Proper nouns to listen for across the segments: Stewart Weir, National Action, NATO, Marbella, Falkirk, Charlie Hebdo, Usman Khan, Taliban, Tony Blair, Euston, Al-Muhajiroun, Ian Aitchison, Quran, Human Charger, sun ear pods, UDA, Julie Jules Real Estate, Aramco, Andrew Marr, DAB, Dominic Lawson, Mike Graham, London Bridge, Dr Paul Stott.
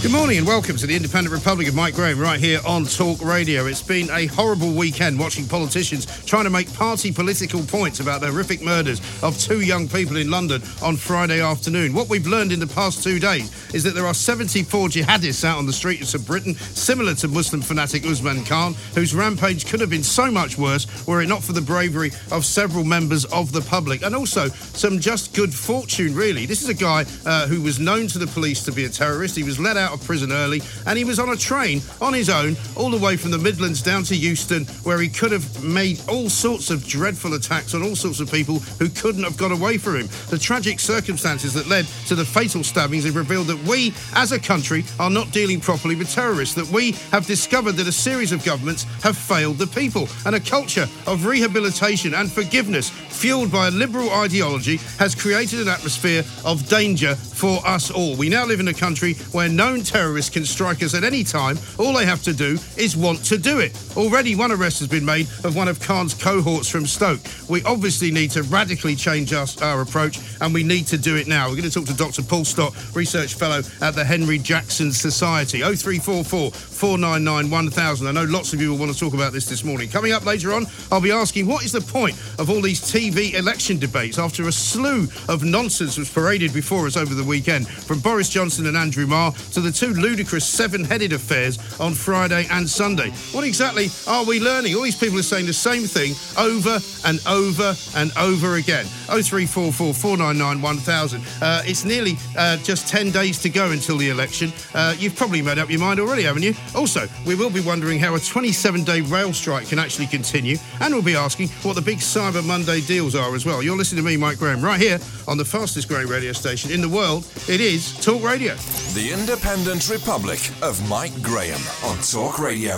Good morning and welcome to the Independent Republic of Mike Graham right here on Talk Radio. It's been a horrible weekend watching politicians trying to make party political points about the horrific murders of two young people in London on Friday afternoon. What we've learned in the past 2 days is that there are 74 jihadists out on the streets of Britain, similar to Muslim fanatic Usman Khan, whose rampage could have been so much worse were it not for the bravery of several members of the public. And also some just good fortune, really. This is a guy who was known to the police to be a terrorist. He was let out of prison early, and he was on a train on his own all the way from the Midlands down to Euston, where he could have made all sorts of dreadful attacks on all sorts of people who couldn't have got away from him. The tragic circumstances that led to the fatal stabbings have revealed that we as a country are not dealing properly with terrorists, that we have discovered that a series of governments have failed the people, and a culture of rehabilitation and forgiveness fueled by a liberal ideology has created an atmosphere of danger for us all. We now live in a country where known terrorists can strike us at any time. All they have to do is want to do it. Already one arrest has been made of one of Khan's cohorts from Stoke. We obviously need to radically change our approach, and we need to do it now. We're going to talk to Dr Paul Stott, Research Fellow at the Henry Jackson Society. 0344 499 1000. I know lots of you will want to talk about this morning. Coming up later on, I'll be asking, what is the point of all these TV election debates after a slew of nonsense was paraded before us over the weekend, from Boris Johnson and Andrew Marr to the two ludicrous seven-headed affairs on Friday and Sunday? What exactly are we learning? All these people are saying the same thing over and over and over again. 0344 499 1000. It's nearly just 10 days to go until the election. You've probably made up your mind already, haven't you? Also, we will be wondering how a 27-day rail strike can actually continue, and we'll be asking what the big Cyber Monday deals are as well. You're listening to me, Mike Graham, right here on the fastest-growing radio station in the world. It is Talk Radio. The Independent Republic of Mike Graham on Talk Radio.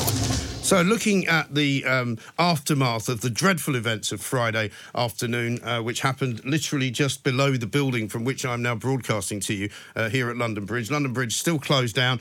So looking at the aftermath of the dreadful events of Friday afternoon, which happened literally just below the building from which I'm now broadcasting to you here at London Bridge. London Bridge still closed down.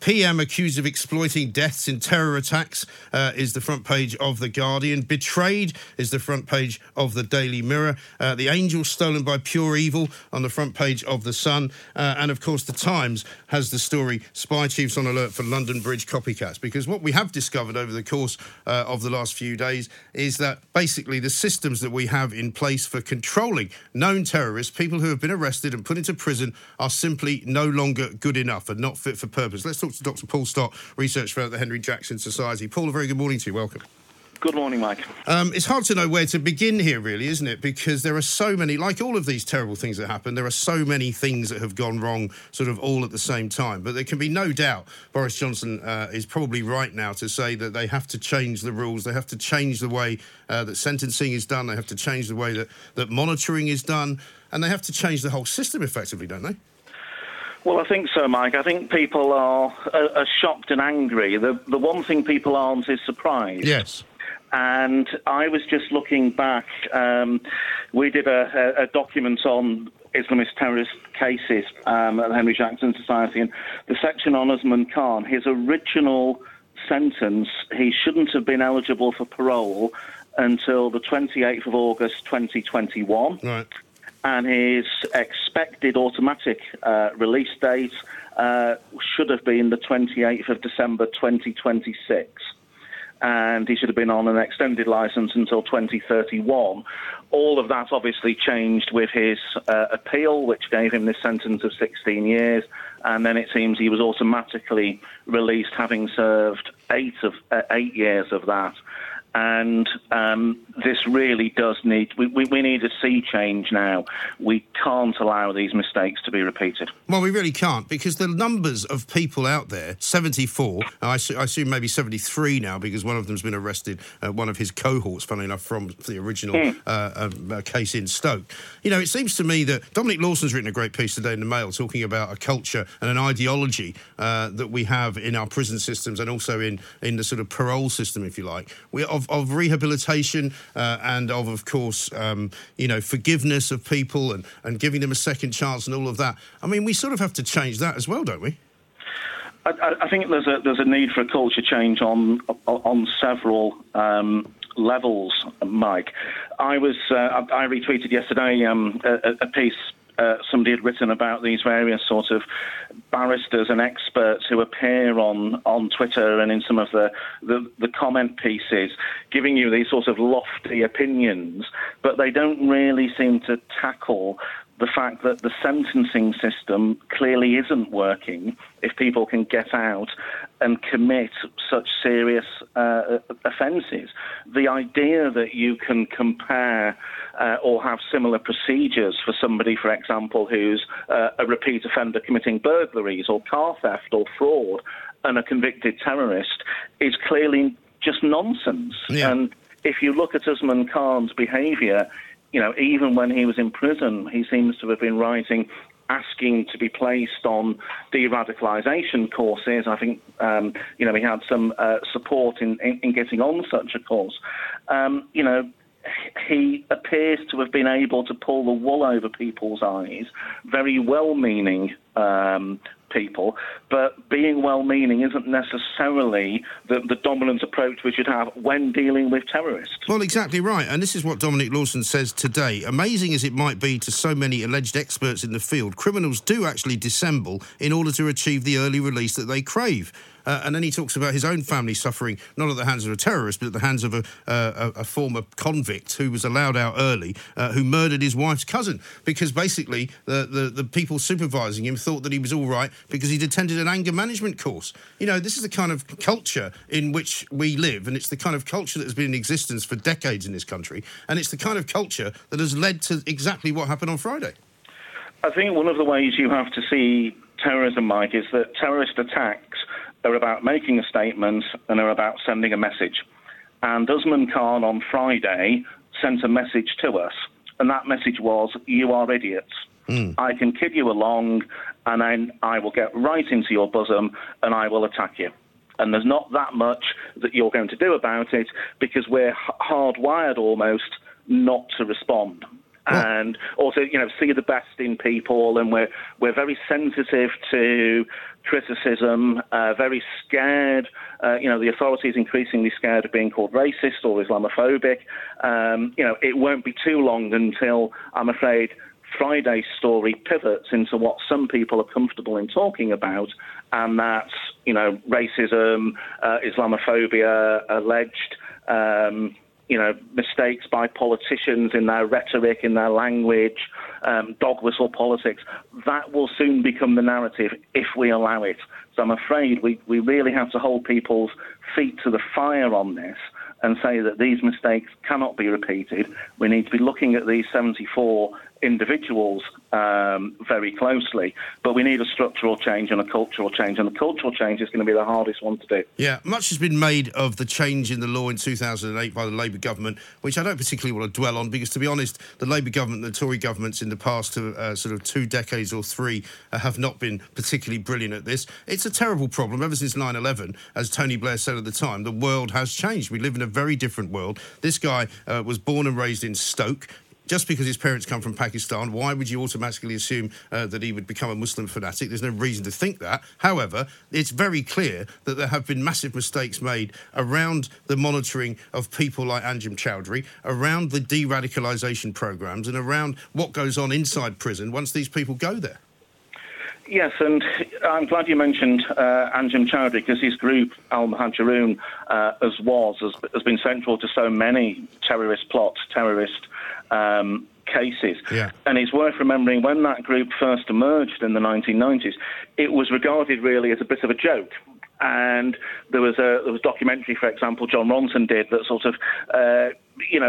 PM accused of exploiting deaths in terror attacks is the front page of The Guardian. Betrayed is the front page of The Daily Mirror. The Angel Stolen by Pure Evil on the front page of The Sun. And of course, The Times has the story, Spy Chiefs on Alert for London Bridge Copycats. Because what we have discovered over the course of the last few days is that basically the systems that we have in place for controlling known terrorists, people who have been arrested and put into prison, are simply no longer good enough and not fit for purpose. Let's talk to Dr Paul Stott, research fellow at the Henry Jackson Society. Paul, a very good morning to you. Welcome. Good morning, Mike. It's hard to know where to begin here, really, isn't it? Because there are so many, like all of these terrible things that happen, there are so many things that have gone wrong sort of all at the same time. But there can be no doubt Boris Johnson is probably right now to say that they have to change the rules. They have to change the way that sentencing is done. They have to change the way that monitoring is done. And they have to change the whole system effectively, don't they? Well, I think so, Mike. I think people are shocked and angry. The one thing people aren't is surprise. Yes. And I was just looking back. We did a document on Islamist terrorist cases at the Henry Jackson Society, and the section on Usman Khan, his original sentence, he shouldn't have been eligible for parole until the 28th of August 2021. Right. And his expected automatic release date should have been the 28th of December 2026. and he should have been on an extended licence until 2031. All of that obviously changed with his appeal, which gave him this sentence of 16 years, and then it seems he was automatically released, having served 8 years of that. And this really does need... We need a sea change now. We can't allow these mistakes to be repeated. Well, we really can't, because the numbers of people out there, 74, I assume maybe 73 now, because one of them's been arrested, one of his cohorts, funnily enough, from the original case in Stoke. You know, it seems to me that... Dominic Lawson's written a great piece today in the Mail talking about a culture and an ideology that we have in our prison systems and also in the sort of parole system, if you like, of rehabilitation and of course, forgiveness of people and giving them a second chance and all of that. I mean, we sort of have to change that as well, don't we? I think there's a need for a culture change on several levels, Mike. I retweeted yesterday a piece somebody had written about these various sort of barristers and experts who appear on Twitter and in some of the comment pieces, giving you these sort of lofty opinions, but they don't really seem to tackle the fact that the sentencing system clearly isn't working if people can get out and commit such serious offences. The idea that you can compare or have similar procedures for somebody, for example, who's a repeat offender committing burglaries or car theft or fraud and a convicted terrorist is clearly just nonsense. Yeah. And if you look at Usman Khan's behaviour, you know, even when he was in prison, he seems to have been writing, asking to be placed on de-radicalisation courses. I think, he had some support in getting on such a course. He appears to have been able to pull the wool over people's eyes, very well-meaning people, but being well-meaning isn't necessarily the dominant approach we should have when dealing with terrorists. Well, exactly right, and this is what Dominic Lawson says today. Amazing as it might be to so many alleged experts in the field, criminals do actually dissemble in order to achieve the early release that they crave. And then he talks about his own family suffering, not at the hands of a terrorist, but at the hands of a former convict who was allowed out early, who murdered his wife's cousin, because basically the people supervising him thought that he was all right because he'd attended an anger management course. You know, this is the kind of culture in which we live, and it's the kind of culture that has been in existence for decades in this country, and it's the kind of culture that has led to exactly what happened on Friday. I think one of the ways you have to see terrorism, Mike, is that terrorist attacks are about making a statement and are about sending a message. And Usman Khan on Friday sent a message to us, and that message was, you are idiots. I can kid you along, and then I will get right into your bosom, and I will attack you. And there's not that much that you're going to do about it, because we're hardwired almost not to respond. And also, see the best in people, and we're very sensitive to criticism, very scared. The authorities increasingly scared of being called racist or Islamophobic. It won't be too long until, I'm afraid, Friday's story pivots into what some people are comfortable in talking about, and that's, racism, Islamophobia, alleged mistakes by politicians in their rhetoric, in their language, dog whistle politics. That will soon become the narrative if we allow it. So I'm afraid we really have to hold people's feet to the fire on this and say that these mistakes cannot be repeated. We need to be looking at these 74 individuals very closely, but we need a structural change and a cultural change, and the cultural change is going to be the hardest one to do. Yeah, much has been made of the change in the law in 2008 by the Labour government, which I don't particularly want to dwell on, because to be honest, the Labour government, the Tory governments in the past sort of 2 decades or 3 have not been particularly brilliant at this. It's a terrible problem. Ever since 9/11, as Tony Blair said at the time, the world has changed. We live in a very different world. This guy was born and raised in Stoke. Just because his parents come from Pakistan, why would you automatically assume that he would become a Muslim fanatic? There's no reason to think that. However, it's very clear that there have been massive mistakes made around the monitoring of people like Anjem Chowdhury, around the de-radicalisation programmes, and around what goes on inside prison once these people go there. Yes, and I'm glad you mentioned Anjem Chowdhury, because his group, Al-Muhajiroun, has been central to so many terrorist plots, terrorist cases. Yeah. And it's worth remembering when that group first emerged in the 1990s, it was regarded really as a bit of a joke. And there was a documentary, for example, John Ronson did, that sort of,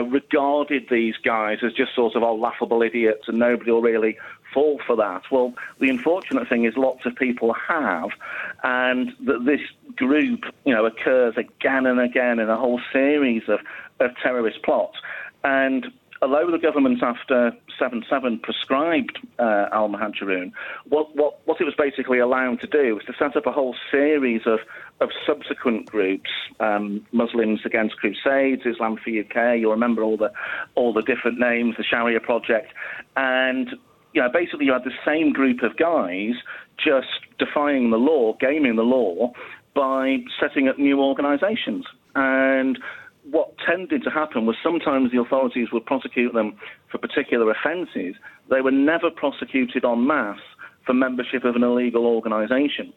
regarded these guys as just sort of laughable idiots and nobody will really fall for that. Well, the unfortunate thing is lots of people have, and that this group, occurs again and again in a whole series of terrorist plots. And although the government after 7/7 prescribed Al-Muhajiroun, what it was basically allowed to do was to set up a whole series of subsequent groups, Muslims Against Crusades, Islam for UK. You'll remember all the different names, the Sharia Project, and basically you had the same group of guys just defying the law, gaming the law by setting up new organisations. And what tended to happen was sometimes the authorities would prosecute them for particular offences. They were never prosecuted en masse for membership of an illegal organisation.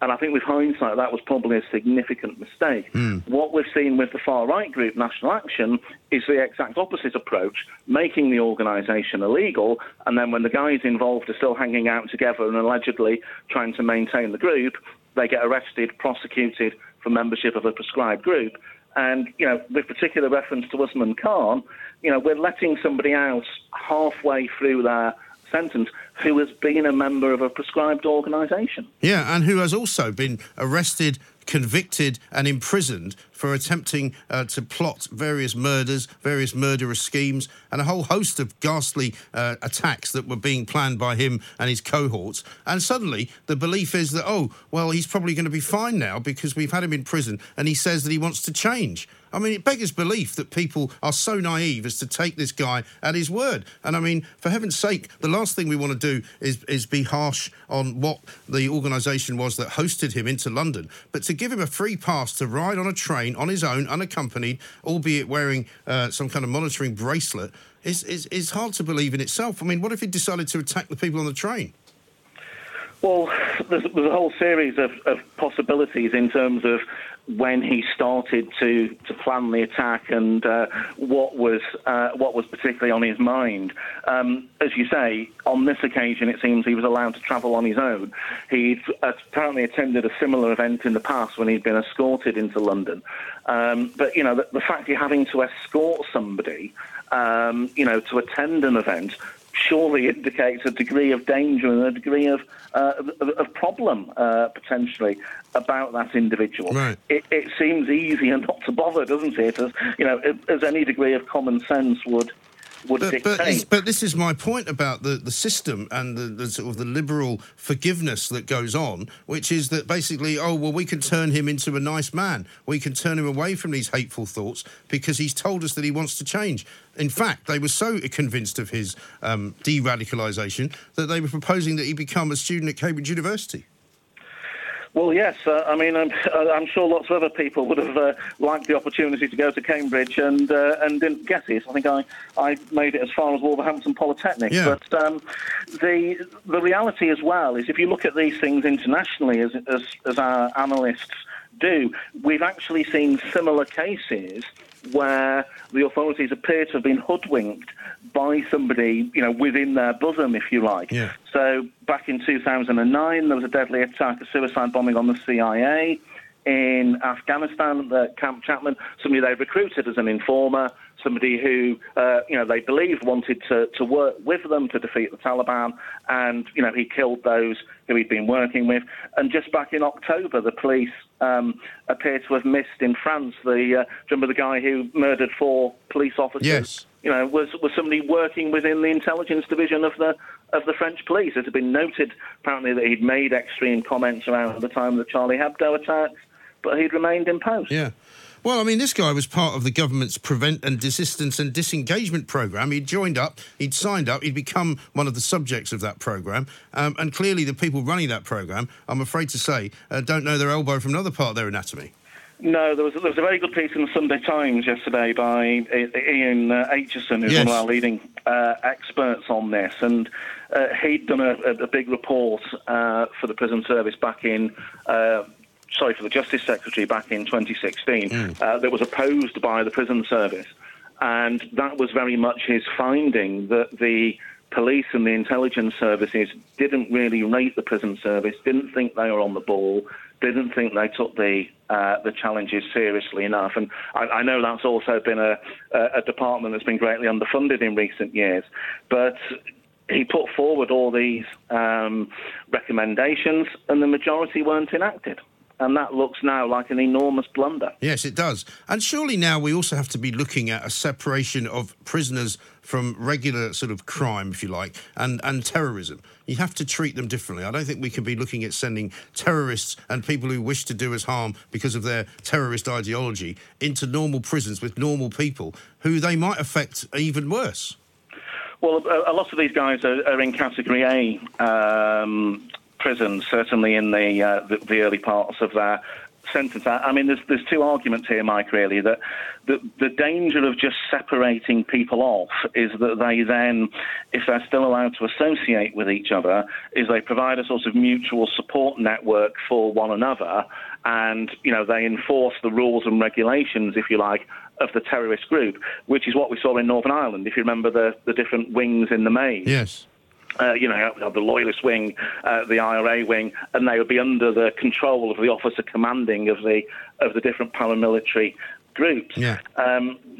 And I think with hindsight, that was probably a significant mistake. Mm. What we've seen with the far-right group, National Action, is the exact opposite approach, making the organisation illegal, and then when the guys involved are still hanging out together and allegedly trying to maintain the group, they get arrested, prosecuted for membership of a prescribed group. And, with particular reference to Usman Khan, we're letting somebody out halfway through their sentence who has been a member of a prescribed organisation. Yeah, and who has also been arrested, convicted and imprisoned for attempting to plot various murders, various murderous schemes, and a whole host of ghastly attacks that were being planned by him and his cohorts. And suddenly the belief is that, he's probably going to be fine now because we've had him in prison and he says that he wants to change. I mean, it beggars belief that people are so naive as to take this guy at his word. And, I mean, for heaven's sake, the last thing we want to do is be harsh on what the organisation was that hosted him into London. But to give him a free pass to ride on a train on his own, unaccompanied, albeit wearing some kind of monitoring bracelet, is hard to believe in itself. I mean, what if he decided to attack the people on the train? Well, there's a whole series of possibilities in terms of when he started to plan the attack and what was particularly on his mind. As you say, on this occasion it seems he was allowed to travel on his own. He'd apparently attended a similar event in the past when he'd been escorted into London. But, the fact you're having to escort somebody, to attend an event surely indicates a degree of danger and a degree of problem potentially about that individual. Right. It seems easier not to bother, doesn't it? As any degree of common sense would dictate. But this is my point about the system and the sort of the liberal forgiveness that goes on, which is that basically, we can turn him into a nice man. We can turn him away from these hateful thoughts because he's told us that he wants to change. In fact, they were so convinced of his de-radicalisation that they were proposing that he become a student at Cambridge University. Well, yes. I'm sure lots of other people would have liked the opportunity to go to Cambridge and didn't get it. I think I made it as far as Wolverhampton Polytechnic. Yeah. But the reality as well is if you look at these things internationally, as our analysts do, we've actually seen similar cases where the authorities appear to have been hoodwinked by somebody, within their bosom, if you like. Yeah. So back in 2009, there was a deadly attack, a suicide bombing on the CIA in Afghanistan, at Camp Chapman. Somebody they recruited as an informer, somebody who, they believed wanted to work with them to defeat the Taliban, and, he killed those who he'd been working with. And just back in October, the police appear to have missed in France the remember the guy who murdered 4 police officers? Yes. Was somebody working within the intelligence division of the French police. It had been noted, apparently, that he'd made extreme comments around the time of the Charlie Hebdo attacks, but he'd remained in post. Yeah. Well, I mean, this guy was part of the government's Prevent and Desistance and Disengagement programme. He'd joined up, he'd signed up, he'd become one of the subjects of that programme. And clearly the people running that programme, I'm afraid to say, don't know their elbow from another part of their anatomy. No, there was a very good piece in the Sunday Times yesterday by Ian Aitchison, who's one of our leading experts on this, and he'd done a big report for the prison service back in, for the Justice Secretary back in 2016 that was opposed by the prison service, and that was very much his finding, that the police and the intelligence services didn't really rate the prison service, didn't think they were on the ball, didn't think they took the challenges seriously enough. And I know that's also been a department that's been greatly underfunded in recent years. But he put forward all these recommendations, and the majority weren't enacted. And that looks now like an enormous blunder. Yes, it does. And surely now we also have to be looking at a separation of prisoners from regular sort of crime, if you like, and terrorism. You have to treat them differently. I don't think we can be looking at sending terrorists and people who wish to do us harm because of their terrorist ideology into normal prisons with normal people who they might affect even worse. Well, a lot of these guys are in Category A prisons, certainly in the early parts of their sentence. I mean, there's two arguments here, Mike, really, that the danger of just separating people off is that they then, if they're still allowed to associate with each other, is they provide a sort of mutual support network for one another, and, you know, they enforce the rules and regulations, if you like, of the terrorist group, which is what we saw in Northern Ireland, if you remember the different wings in the Maze. Yes. The Loyalist wing, the IRA wing, and they would be under the control of the officer commanding of the different paramilitary groups. Yeah.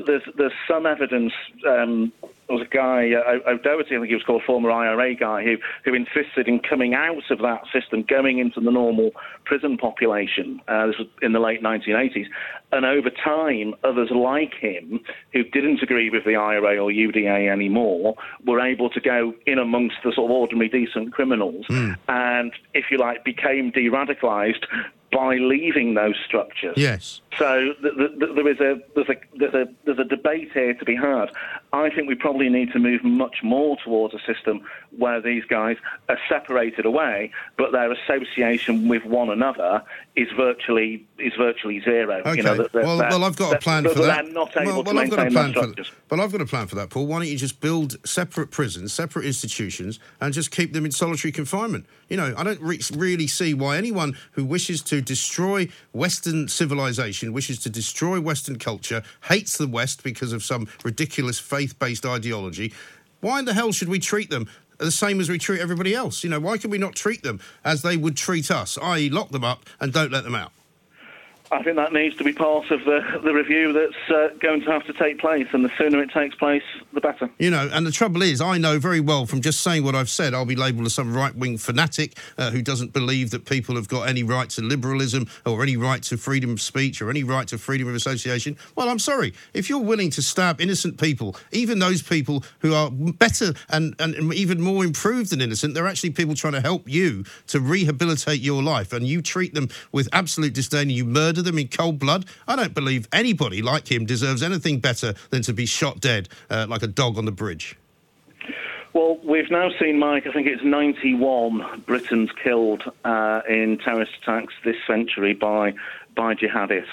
There's some evidence. There was a guy, O'Doherty, I think he was called, former IRA guy, who insisted in coming out of that system, going into the normal prison population. This was in the late 1980s. And over time, others like him, who didn't agree with the IRA or UDA anymore, were able to go in amongst the sort of ordinary decent criminals and, if you like, became de-radicalised by leaving those structures. Yes. So there's a debate here to be had. I think we probably need to move much more towards a system where these guys are separated away, but their association with one another is virtually zero. Okay. You know, well, I've got a plan for that. They're not able to maintain those structures. Well, I've got a plan for that, Paul. Why don't you just build separate prisons, separate institutions, and just keep them in solitary confinement? You know, I don't really see why anyone who wishes to destroy Western civilization, wishes to destroy Western culture, hates the West because of some ridiculous faith-based ideology. Why in the hell should we treat them the same as we treat everybody else? You know, why can we not treat them as they would treat us, i.e. lock them up and don't let them out? I think that needs to be part of the review that's going to have to take place, and the sooner it takes place, the better. You know, and the trouble is, I know very well from just saying what I've said, I'll be labelled as some right-wing fanatic who doesn't believe that people have got any right to liberalism or any right to freedom of speech or any right to freedom of association. Well, I'm sorry. If you're willing to stab innocent people, even those people who are better and even more improved than innocent, they're actually people trying to help you to rehabilitate your life, and you treat them with absolute disdain and you murder them in cold blood. I don't believe anybody like him deserves anything better than to be shot dead like a dog on the bridge. Well, we've now seen, Mike, I think it's 91 Britons killed in terrorist attacks this century by jihadists.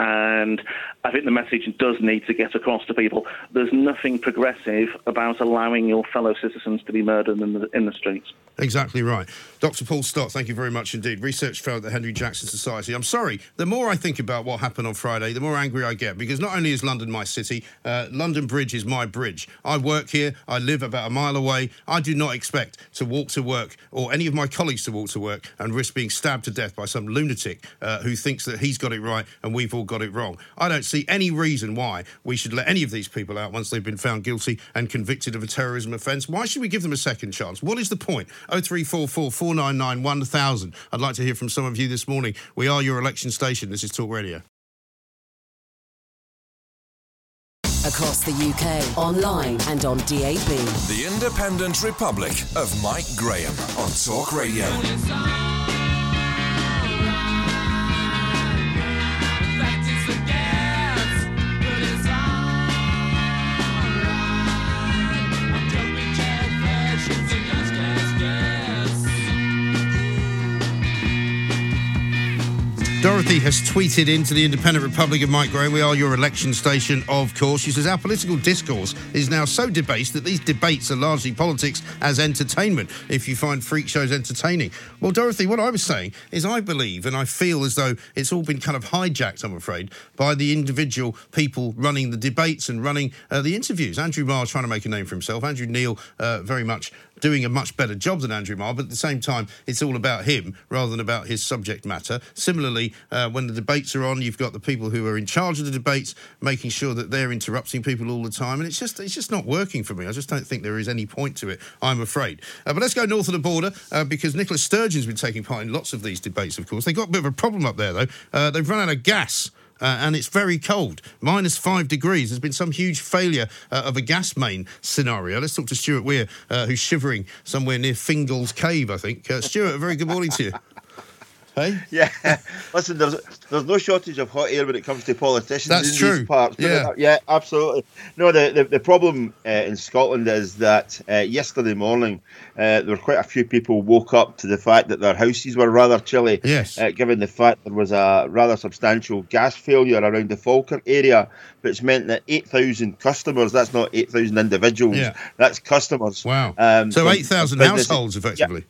And I think the message does need to get across to people. There's nothing progressive about allowing your fellow citizens to be murdered in the streets. Exactly right. Dr. Paul Stott, thank you very much indeed. Research fellow at the Henry Jackson Society. I'm sorry, the more I think about what happened on Friday, the more angry I get, because not only is London my city, London Bridge is my bridge. I work here, I live about a mile away. I do not expect to walk to work, or any of my colleagues to walk to work, and risk being stabbed to death by some lunatic who thinks that he's got it right and we've all got it wrong. I don't see any reason why we should let any of these people out once they've been found guilty and convicted of a terrorism offence. Why should we give them a second chance? What is the point? 0344 499 1000. I'd like to hear from some of you this morning. We are your election station. This is Talk Radio. Across the UK, online and on DAB. The Independent Republic of Mike Graham on Talk Radio. Anthony has tweeted into the Independent Republic of Mike Graham, we are your election station, of course. She says, our political discourse is now so debased that these debates are largely politics as entertainment, if you find freak shows entertaining. Well, Dorothy, what I was saying is I believe and I feel as though it's all been kind of hijacked, I'm afraid, by the individual people running the debates and running the interviews. Andrew Marr trying to make a name for himself. Andrew Neil very much doing a much better job than Andrew Marr, but at the same time, it's all about him rather than about his subject matter. Similarly, when the debates are on, you've got the people who are in charge of the debates making sure that they're interrupting people all the time, and it's just not working for me. I just don't think there is any point to it, I'm afraid. But let's go north of the border, because Nicola Sturgeon's been taking part in lots of these debates, of course. They've got a bit of a problem up there, though. They've run out of gas. And it's very cold, -5 degrees. There's been some huge failure of a gas main scenario. Let's talk to Stewart Weir, who's shivering somewhere near Fingal's Cave, I think. Stewart, a very good morning to you. Hey? Yeah. Listen, there's no shortage of hot air when it comes to politicians. That's true. These parts. Yeah. Yeah, absolutely. No, the problem in Scotland is that yesterday morning there were quite a few people woke up to the fact that their houses were rather chilly. Yes. Given the fact there was a rather substantial gas failure around the Falkirk area, which meant that 8,000 customers, that's not 8,000 individuals, that's customers. Wow. So 8,000 households, effectively. Yeah.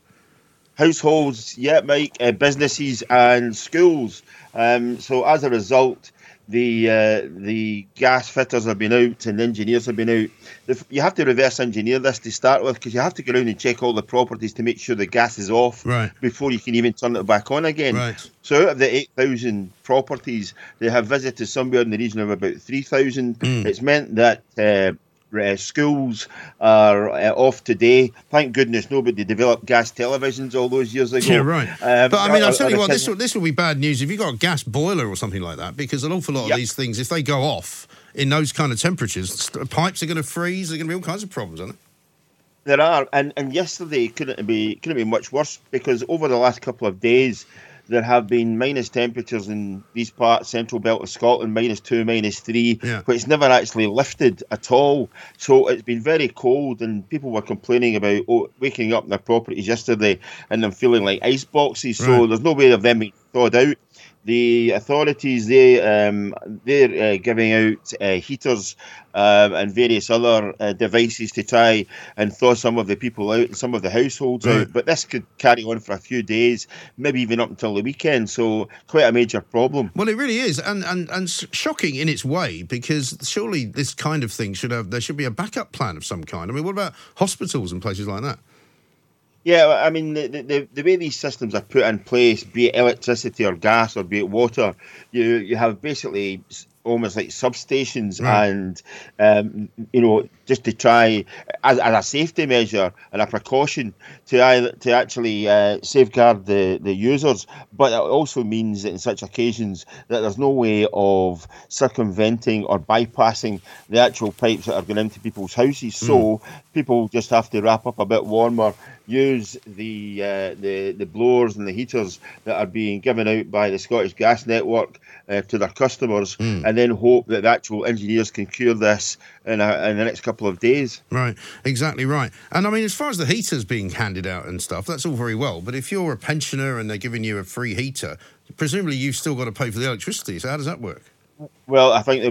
Households, yeah, Mike, businesses and schools. So as a result, the gas fitters have been out and engineers have been out. You have to reverse engineer this to start with, because you have to go around and check all the properties to make sure the gas is off before you can even turn it back on again. Right. So out of the 8,000 properties, they have visited somewhere in the region of about 3,000. It's meant that... schools are off today. Thank goodness nobody developed gas televisions all those years ago. Yeah, right. But I mean, I'll tell you what, this will be bad news if you've got a gas boiler or something like that, because an awful lot of these things, if they go off in those kind of temperatures, pipes are going to freeze. There's going to be all kinds of problems, aren't there? There are, and yesterday couldn't be much worse, because over the last couple of days there have been minus temperatures in these parts, central belt of Scotland, -2, -3, which never actually lifted at all. So it's been very cold, and people were complaining about waking up in their properties yesterday and them feeling like ice boxes. Right. So there's no way of them being thawed out. The authorities, they're giving out heaters and various other devices to try and thaw some of the people out and some of the households out. But this could carry on for a few days, maybe even up until the weekend. So quite a major problem. Well, it really is, and shocking in its way, because surely this kind of thing there should be a backup plan of some kind. I mean, what about hospitals and places like that? Yeah, I mean, the way these systems are put in place, be it electricity or gas or be it water, you have basically almost like substations and, just to try, as a safety measure and a precaution, to actually safeguard the users. But it also means that in such occasions that there's no way of circumventing or bypassing the actual pipes that are going into people's houses. So people just have to wrap up a bit warmer, use the blowers and the heaters that are being given out by the Scottish Gas Network to their customers, and then hope that the actual engineers can cure this in the next couple of days. Right, exactly right. And I mean, as far as the heaters being handed out and stuff, that's all very well, but if you're a pensioner and they're giving you a free heater, presumably you've still got to pay for the electricity, so how does that work? Well, I think,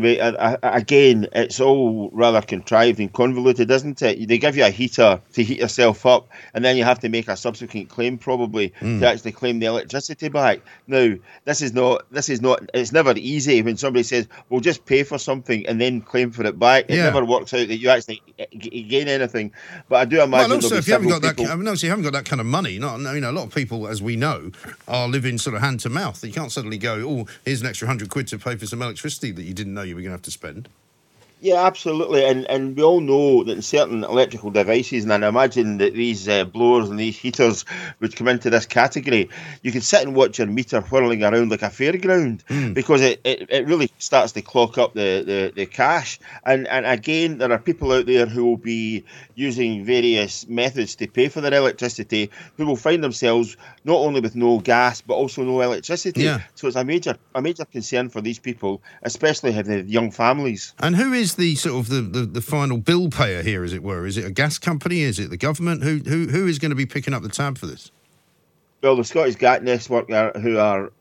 again, it's all rather contrived and convoluted, isn't it? They give you a heater to heat yourself up, and then you have to make a subsequent claim, probably, to actually claim the electricity back. Now, this is not. It's never easy when somebody says, we'll just pay for something and then claim for it back. It never works out that you actually gain anything. But I do imagine you haven't got that kind of money. A lot of people, as we know, are living sort of hand-to-mouth. You can't suddenly go, here's an extra £100 to pay for some electricity that you didn't know you were going to have to spend. Yeah, absolutely, and we all know that in certain electrical devices, and I imagine that these blowers and these heaters would come into this category, you can sit and watch your meter whirling around like a fairground, because it really starts to clock up the cash. And again, there are people out there who will be using various methods to pay for their electricity, who will find themselves not only with no gas, but also no electricity. Yeah. So it's a major concern for these people, especially if they have young families. And who is the sort of the final bill payer here, as it were? Is it a gas company? Is it the government? Who is going to be picking up the tab for this? Well, the Scottish Gas Network, who are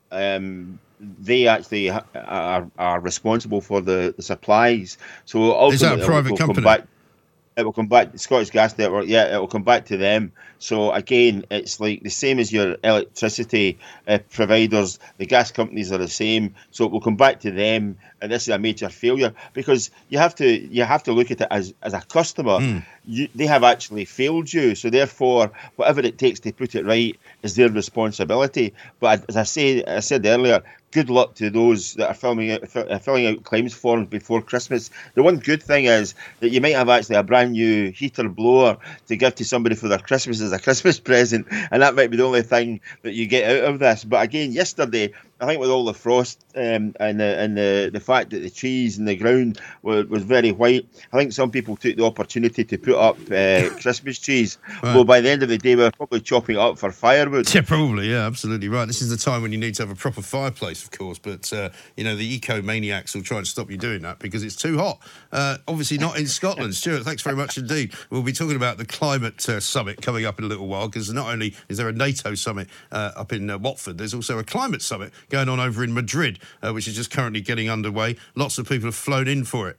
they actually are responsible for the supplies. So ultimately, is that a private company? It will come back to Scottish Gas Network, yeah, it will come back to them. So again, it's like the same as your electricity providers, the gas companies are the same, so it will come back to them, and this is a major failure, because you have to look at it as a customer. They have actually failed you, so therefore whatever it takes to put it right is their responsibility. But as I said earlier, good luck to those that are filling out claims forms before Christmas. The one good thing is that you might have actually a brand new heater blower to give to somebody for their Christmas as a Christmas present, and that might be the only thing that you get out of this. But again, yesterday, I think with all the frost and the fact that the trees and the ground was very white, I think some people took the opportunity to put up Christmas trees. Right. Well, by the end of the day, we were probably chopping it up for firewood. Yeah, probably. Yeah, absolutely right. This is the time when you need to have a proper fireplace, of course. But, the eco-maniacs will try and stop you doing that because it's too hot. Obviously not in Scotland. Stuart, thanks very much indeed. We'll be talking about the climate summit coming up in a little while, because not only is there a NATO summit up in Watford, there's also a climate summit going on over in Madrid, which is just currently getting underway. Lots of people have flown in for it.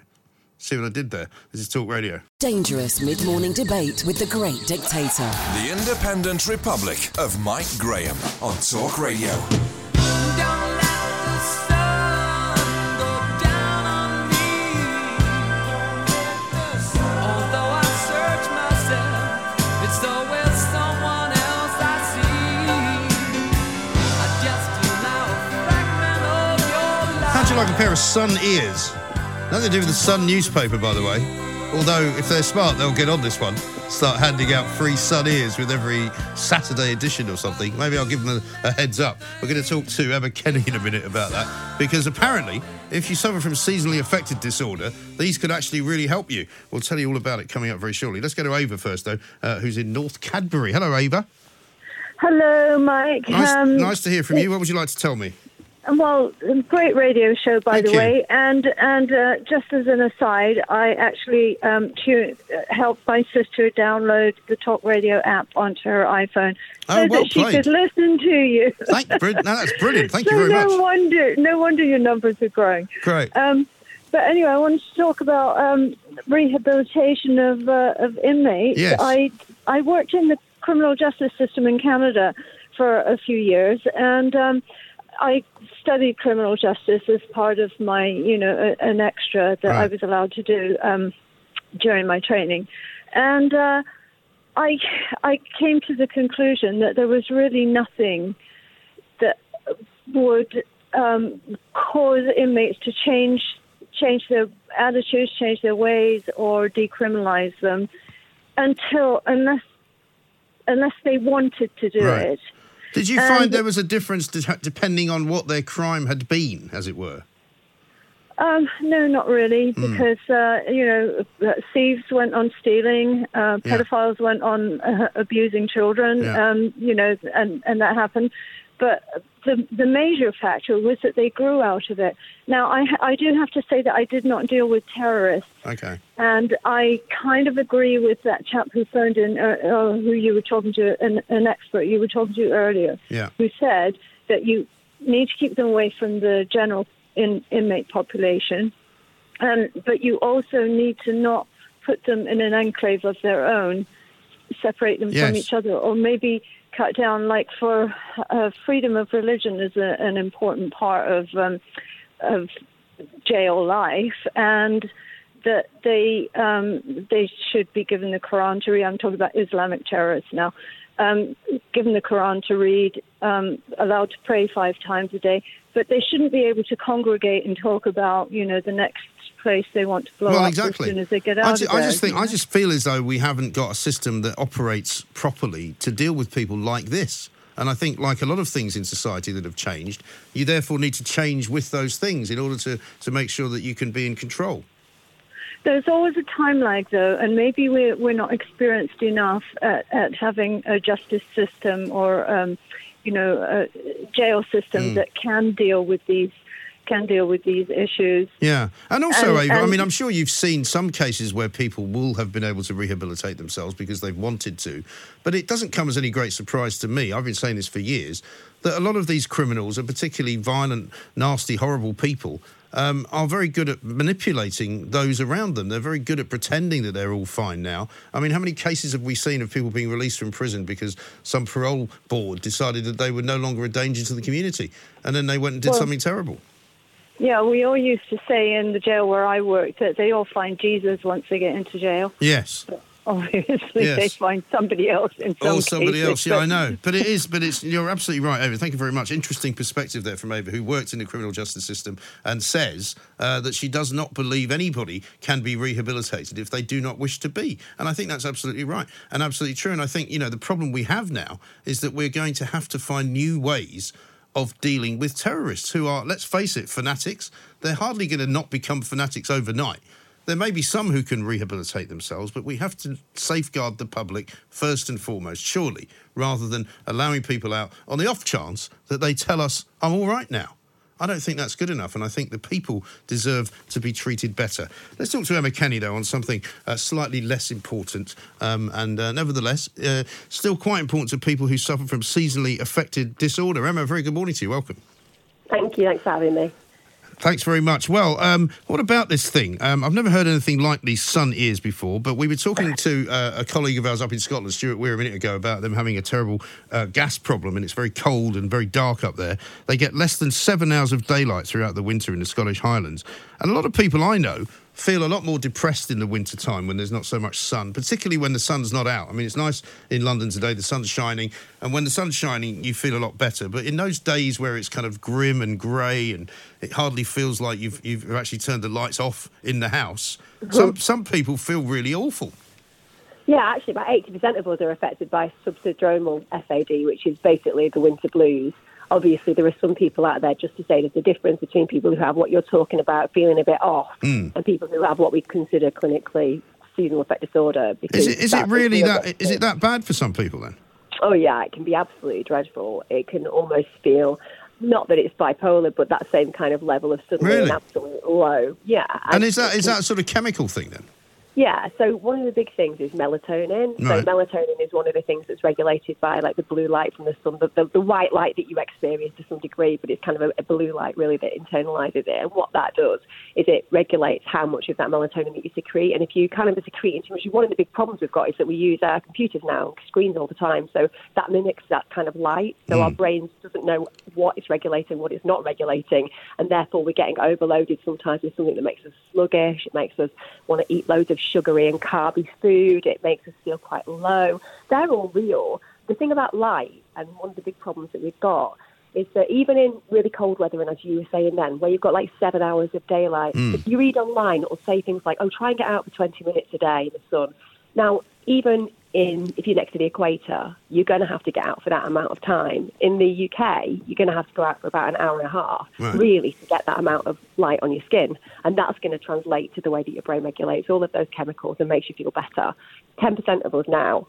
See what I did there? This is Talk Radio. Dangerous mid-morning debate with the great dictator. The Independent Republic of Mike Graham on Talk Radio. Like a pair of Sun ears. Nothing to do with the Sun newspaper, by the way. Although, if they're smart, they'll get on this one. Start handing out free Sun ears with every Saturday edition or something. Maybe I'll give them a heads up. We're going to talk to Emma Kenny in a minute about that, because apparently, if you suffer from seasonally affected disorder, these could actually really help you. We'll tell you all about it coming up very shortly. Let's go to Ava first, though, who's in North Cadbury. Hello, Ava. Hello, Mike. Nice to hear from you. What would you like to tell me? Well, great radio show, by the way. And just as an aside, I actually helped my sister download the Talk Radio app onto her iPhone so that she could listen to you. That's brilliant. Thank you very much. No wonder your numbers are growing. Great. But anyway, I wanted to talk about rehabilitation of inmates. Yes. I worked in the criminal justice system in Canada for a few years, and I studied criminal justice as part of my, an extra that I was allowed to do during my training. And I came to the conclusion that there was really nothing that would cause inmates to change their attitudes, change their ways, or decriminalize them unless they wanted to do it. Did you find there was a difference depending on what their crime had been, as it were? No, not really, because, thieves went on stealing, pedophiles went on abusing children, and that happened. But the major factor was that they grew out of it. Now, I do have to say that I did not deal with terrorists. Okay. And I kind of agree with that chap who phoned in, who you were talking to, an expert you were talking to earlier, who said that you need to keep them away from the general inmate population, but you also need to not put them in an enclave of their own, separate them from each other, or maybe cut down, like for freedom of religion is an important part of jail life, and that they should be given the Quran to read. I'm talking about Islamic terrorists now. Given the Quran to read, allowed to pray 5 times a day, but they shouldn't be able to congregate and talk about, the next place they want to blow up as soon as they get out of there. I just feel as though we haven't got a system that operates properly to deal with people like this. And I think, like a lot of things in society that have changed, you therefore need to change with those things in order to make sure that you can be in control. There's always a time lag, though, and maybe we're not experienced enough at having a justice system or, a jail system that can deal with these can deal with these issues. Yeah. And also, Ava, I mean, I'm sure you've seen some cases where people will have been able to rehabilitate themselves because they've wanted to. But it doesn't come as any great surprise to me, I've been saying this for years, that a lot of these criminals, and particularly violent, nasty, horrible people, are very good at manipulating those around them. They're very good at pretending that they're all fine now. I mean, how many cases have we seen of people being released from prison because some parole board decided that they were no longer a danger to the community, and then they went and did something terrible? Yeah, we all used to say in the jail where I worked that they all find Jesus once they get into jail. Yes. But obviously, yes, they find somebody else in some or somebody cases, else, yeah, I know. But it is, but it's, you're absolutely right, Ava. Thank you very much. Interesting perspective there from Ava, who worked in the criminal justice system and says that she does not believe anybody can be rehabilitated if they do not wish to be. And I think that's absolutely right and absolutely true. And I think, you know, the problem we have now is that we're going to have to find new ways of dealing with terrorists who are, let's face it, fanatics. They're hardly going to not become fanatics overnight. There may be some who can rehabilitate themselves, but we have to safeguard the public first and foremost, surely, rather than allowing people out on the off chance that they tell us, I'm all right now. I don't think that's good enough, and I think the people deserve to be treated better. Let's talk to Emma Kenny, though, on something slightly less important and nevertheless still quite important to people who suffer from seasonally affected disorder. Emma, very good morning to you. Welcome. Thank you. Thanks for having me. Thanks very much. Well, what about this thing? I've never heard anything like these sun ears before, but we were talking to a colleague of ours up in Scotland, Stewart Weir, a minute ago about them having a terrible gas problem, and it's very cold and very dark up there. They get less than 7 hours of daylight throughout the winter in the Scottish Highlands. And a lot of people I know feel a lot more depressed in the winter time when there's not so much sun, particularly when the sun's not out. I mean, it's nice in London today, the sun's shining, and when the sun's shining, you feel a lot better. But in those days where it's kind of grim and grey and it hardly feels like you've actually turned the lights off in the house, some people feel really awful. Yeah, actually, about 80% of us are affected by subsidromal FAD, which is basically the winter blues. Obviously, there are some people out there, just to say there's a difference between people who have what you're talking about, feeling a bit off, and people who have what we consider clinically seasonal affective disorder. Is it really that? Is it that bad for some people then? Oh yeah, it can be absolutely dreadful. It can almost feel, not that it's bipolar, but that same kind of level of suddenly an absolute low. Yeah. And is that sort of chemical thing then? Yeah, so one of the big things is melatonin. Right. So melatonin is one of the things that's regulated by like the blue light from the sun, the white light that you experience to some degree, but it's kind of a blue light really that internalises it. And what that does is it regulates how much of that melatonin that you secrete. And if you kind of secrete too much, one of the big problems we've got is that we use our computers now, screens all the time, so that mimics that kind of light. So our brains doesn't know what it's regulating, what it's not regulating, and therefore we're getting overloaded sometimes with something that makes us sluggish, it makes us want to eat loads of sugary and carby food, it makes us feel quite low. They're all real. The thing about light, and one of the big problems that we've got, is that even in really cold weather, and as you were saying then, where you've got like 7 hours of daylight, if you read online, it'll say things like, try and get out for 20 minutes a day in the sun. Now, even if you're next to the equator, you're going to have to get out for that amount of time. In the UK, you're going to have to go out for about an hour and a half, really, to get that amount of light on your skin. And that's going to translate to the way that your brain regulates all of those chemicals and makes you feel better. 10% of us now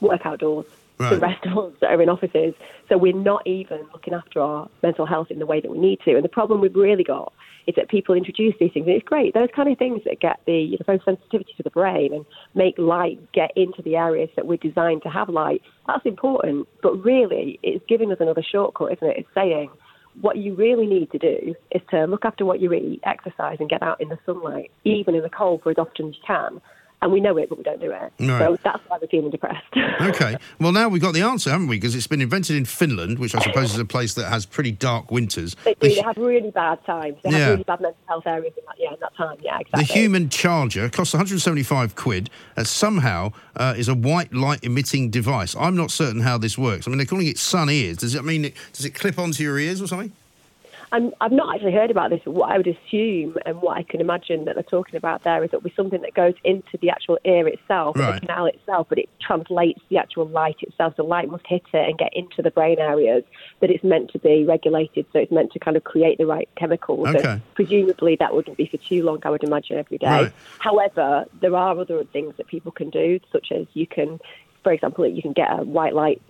work outdoors. Right. The rest of us are in offices. So we're not even looking after our mental health in the way that we need to. And the problem we've really got is that people introduce these things. And it's great. Those kind of things that get the photosensitivity to the brain and make light get into the areas that we're designed to have light. That's important. But really, it's giving us another shortcut, isn't it? It's saying what you really need to do is to look after what you eat, exercise and get out in the sunlight, even in the cold for as often as you can. And we know it, but we don't do it. Right. So that's why we're feeling depressed. OK. Well, now we've got the answer, haven't we? Because it's been invented in Finland, which I suppose is a place that has pretty dark winters. They have really bad times. They have really bad mental health areas in that time. Yeah, exactly. The Human Charger costs £175 and somehow is a white light-emitting device. I'm not certain how this works. I mean, they're calling it sun ears. Does it mean does it clip onto your ears or something? I've not actually heard about this, but what I would assume and what I can imagine that they're talking about there is it'll be something that goes into the actual ear itself, right, the canal itself, but it translates the actual light itself. The light must hit it and get into the brain areas that it's meant to be regulated, so it's meant to kind of create the right chemicals. Okay. And presumably that wouldn't be for too long, I would imagine, every day. Right. However, there are other things that people can do, such as you can for example, you can get a white light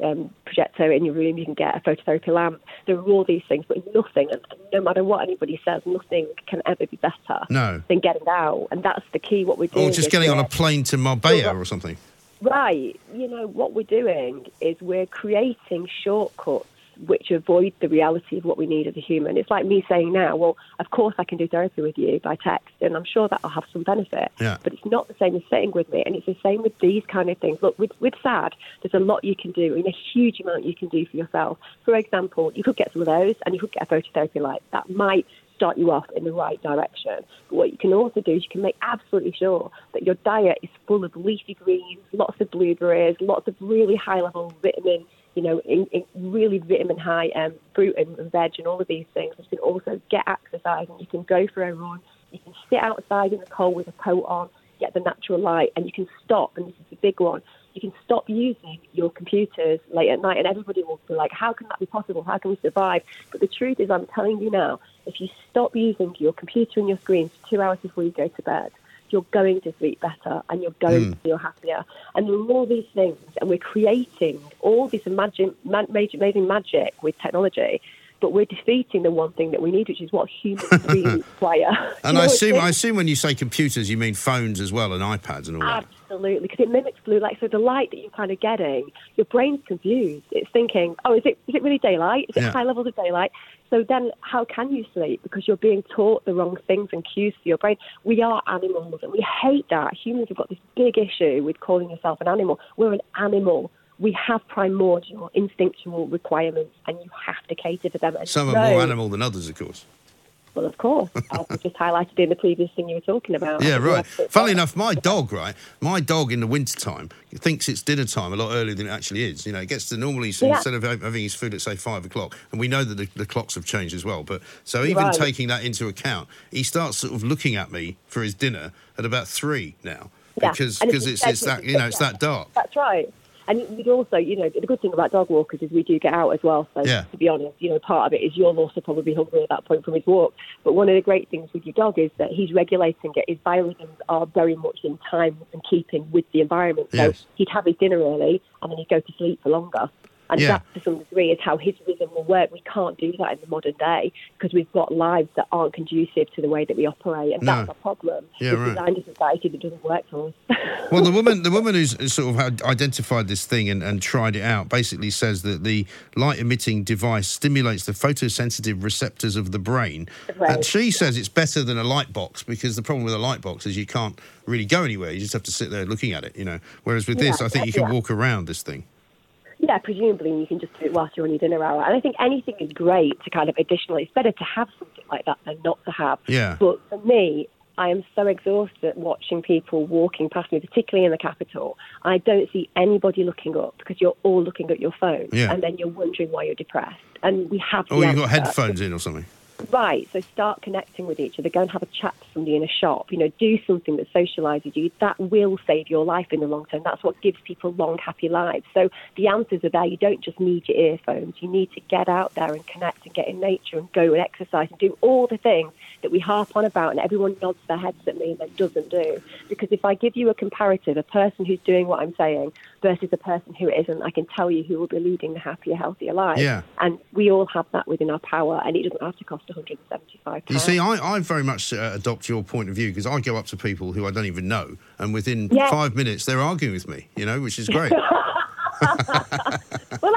projector in your room, you can get a phototherapy lamp. There are all these things, but nothing, and no matter what anybody says, nothing can ever be better than getting out. And that's the key, what we're doing. Or just getting on a plane to Marbella or something. Right. You know, what we're doing is we're creating shortcuts which avoid the reality of what we need as a human. It's like me saying now, well, of course I can do therapy with you by text, and I'm sure that'll have some benefit. Yeah. But it's not the same as sitting with me, and it's the same with these kind of things. Look, with SAD, there's a lot you can do, and a huge amount you can do for yourself. For example, you could get some of those, and you could get a phototherapy light. That might start you off in the right direction. But what you can also do is you can make absolutely sure that your diet is full of leafy greens, lots of blueberries, lots of really high-level vitamins, you know, in really vitamin-high fruit and veg and all of these things. You can also get exercise, and you can go for a run. You can sit outside in the cold with a coat on, get the natural light, and you can stop, and this is the big one, you can stop using your computers late at night, and everybody will be like, how can that be possible? How can we survive? But the truth is, I'm telling you now, if you stop using your computer and your screens 2 hours before you go to bed, you're going to sleep better and you're going to feel happier. And all these things, and we're creating all this amazing magic with technology, but we're defeating the one thing that we need, which is what humans really require. And I assume when you say computers, you mean phones as well and iPads and all that. Absolutely, because it mimics blue light. So the light that you're kind of getting, your brain's confused. It's thinking, oh, is it really daylight? Is it high levels of daylight? So then how can you sleep? Because you're being taught the wrong things and cues for your brain. We are animals, and we hate that. Humans have got this big issue with calling yourself an animal. We're an animal. We have primordial, instinctual requirements, and you have to cater to them. And some are more animal than others, of course. Well, of course, as we just highlighted in the previous thing you were talking about. Yeah, right. Funnily enough, my dog in the wintertime thinks it's dinner time a lot earlier than it actually is. You know, it gets to normally, instead of having his food at, say, 5 o'clock, and we know that the clocks have changed as well, but so even taking that into account, he starts sort of looking at me for his dinner at about 3 now, because it's that, you know, it's that dark. That's right. And you'd also, you know, the good thing about dog walkers is we do get out as well. So to be honest, you know, part of it is you're also probably hungry at that point from his walk. But one of the great things with your dog is that he's regulating it. His biorhythms are very much in time and keeping with the environment. So he'd have his dinner early and then he'd go to sleep for longer. And that, to some degree, is how his rhythm will work. We can't do that in the modern day because we've got lives that aren't conducive to the way that we operate, and that's our problem. Yeah, we've designed a society that doesn't work for us. Well, the woman who's sort of identified this thing and tried it out basically says that the light-emitting device stimulates the photosensitive receptors of the brain. And she says it's better than a light box, because the problem with a light box is you can't really go anywhere. You just have to sit there looking at it, you know. Whereas with this, I think you can walk around this thing. Yeah, presumably you can just do it whilst you're on your dinner hour. And I think anything is great to kind of additionally, it's better to have something like that than not to have. Yeah. But for me, I am so exhausted watching people walking past me, particularly in the capital. I don't see anybody looking up because you're all looking at your phone. Yeah. And then you're wondering why you're depressed. And we have or you've got headphones in or something. Right, so start connecting with each other. Go and have a chat to somebody in a shop. You know, do something that socialises you. That will save your life in the long term. That's what gives people long, happy lives. So the answers are there. You don't just need your earphones. You need to get out there and connect and get in nature and go and exercise and do all the things that we harp on about, and everyone nods their heads at me and then doesn't do. Because if I give you a comparative, a person who's doing what I'm saying versus a person who isn't, I can tell you who will be leading the happier, healthier life. Yeah. And we all have that within our power, and it doesn't have to cost £175. You see, I very much adopt your point of view, because I go up to people who I don't even know, and within 5 minutes they're arguing with me, you know, which is great. Well,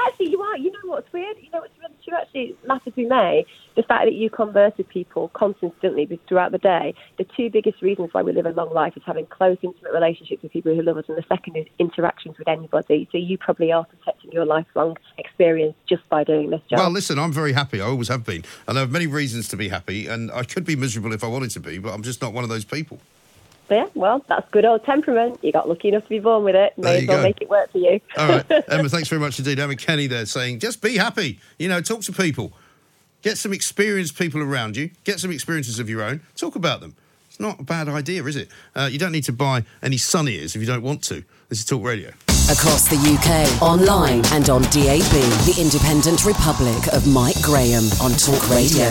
actually, you are. You know what's weird? You know what's weird? You actually, last of May, the fact that you converse with people constantly throughout the day, the two biggest reasons why we live a long life is having close, intimate relationships with people who love us, and the second is interactions with anybody. So you probably are protecting your lifelong experience just by doing this job. Well, listen, I'm very happy. I always have been. And I have many reasons to be happy, and I could be miserable if I wanted to be, but I'm just not one of those people. Yeah, well, that's good old temperament. You got lucky enough to be born with it. May as well make it work for you. All right, Emma, thanks very much indeed. Emma Kenny there saying, just be happy. You know, talk to people. Get some experienced people around you. Get some experiences of your own. Talk about them. It's not a bad idea, is it? You don't need to buy any sun ears if you don't want to. This is Talk Radio. Across the UK, online and on DAB, the Independent Republic of Mike Graham on Talk Radio.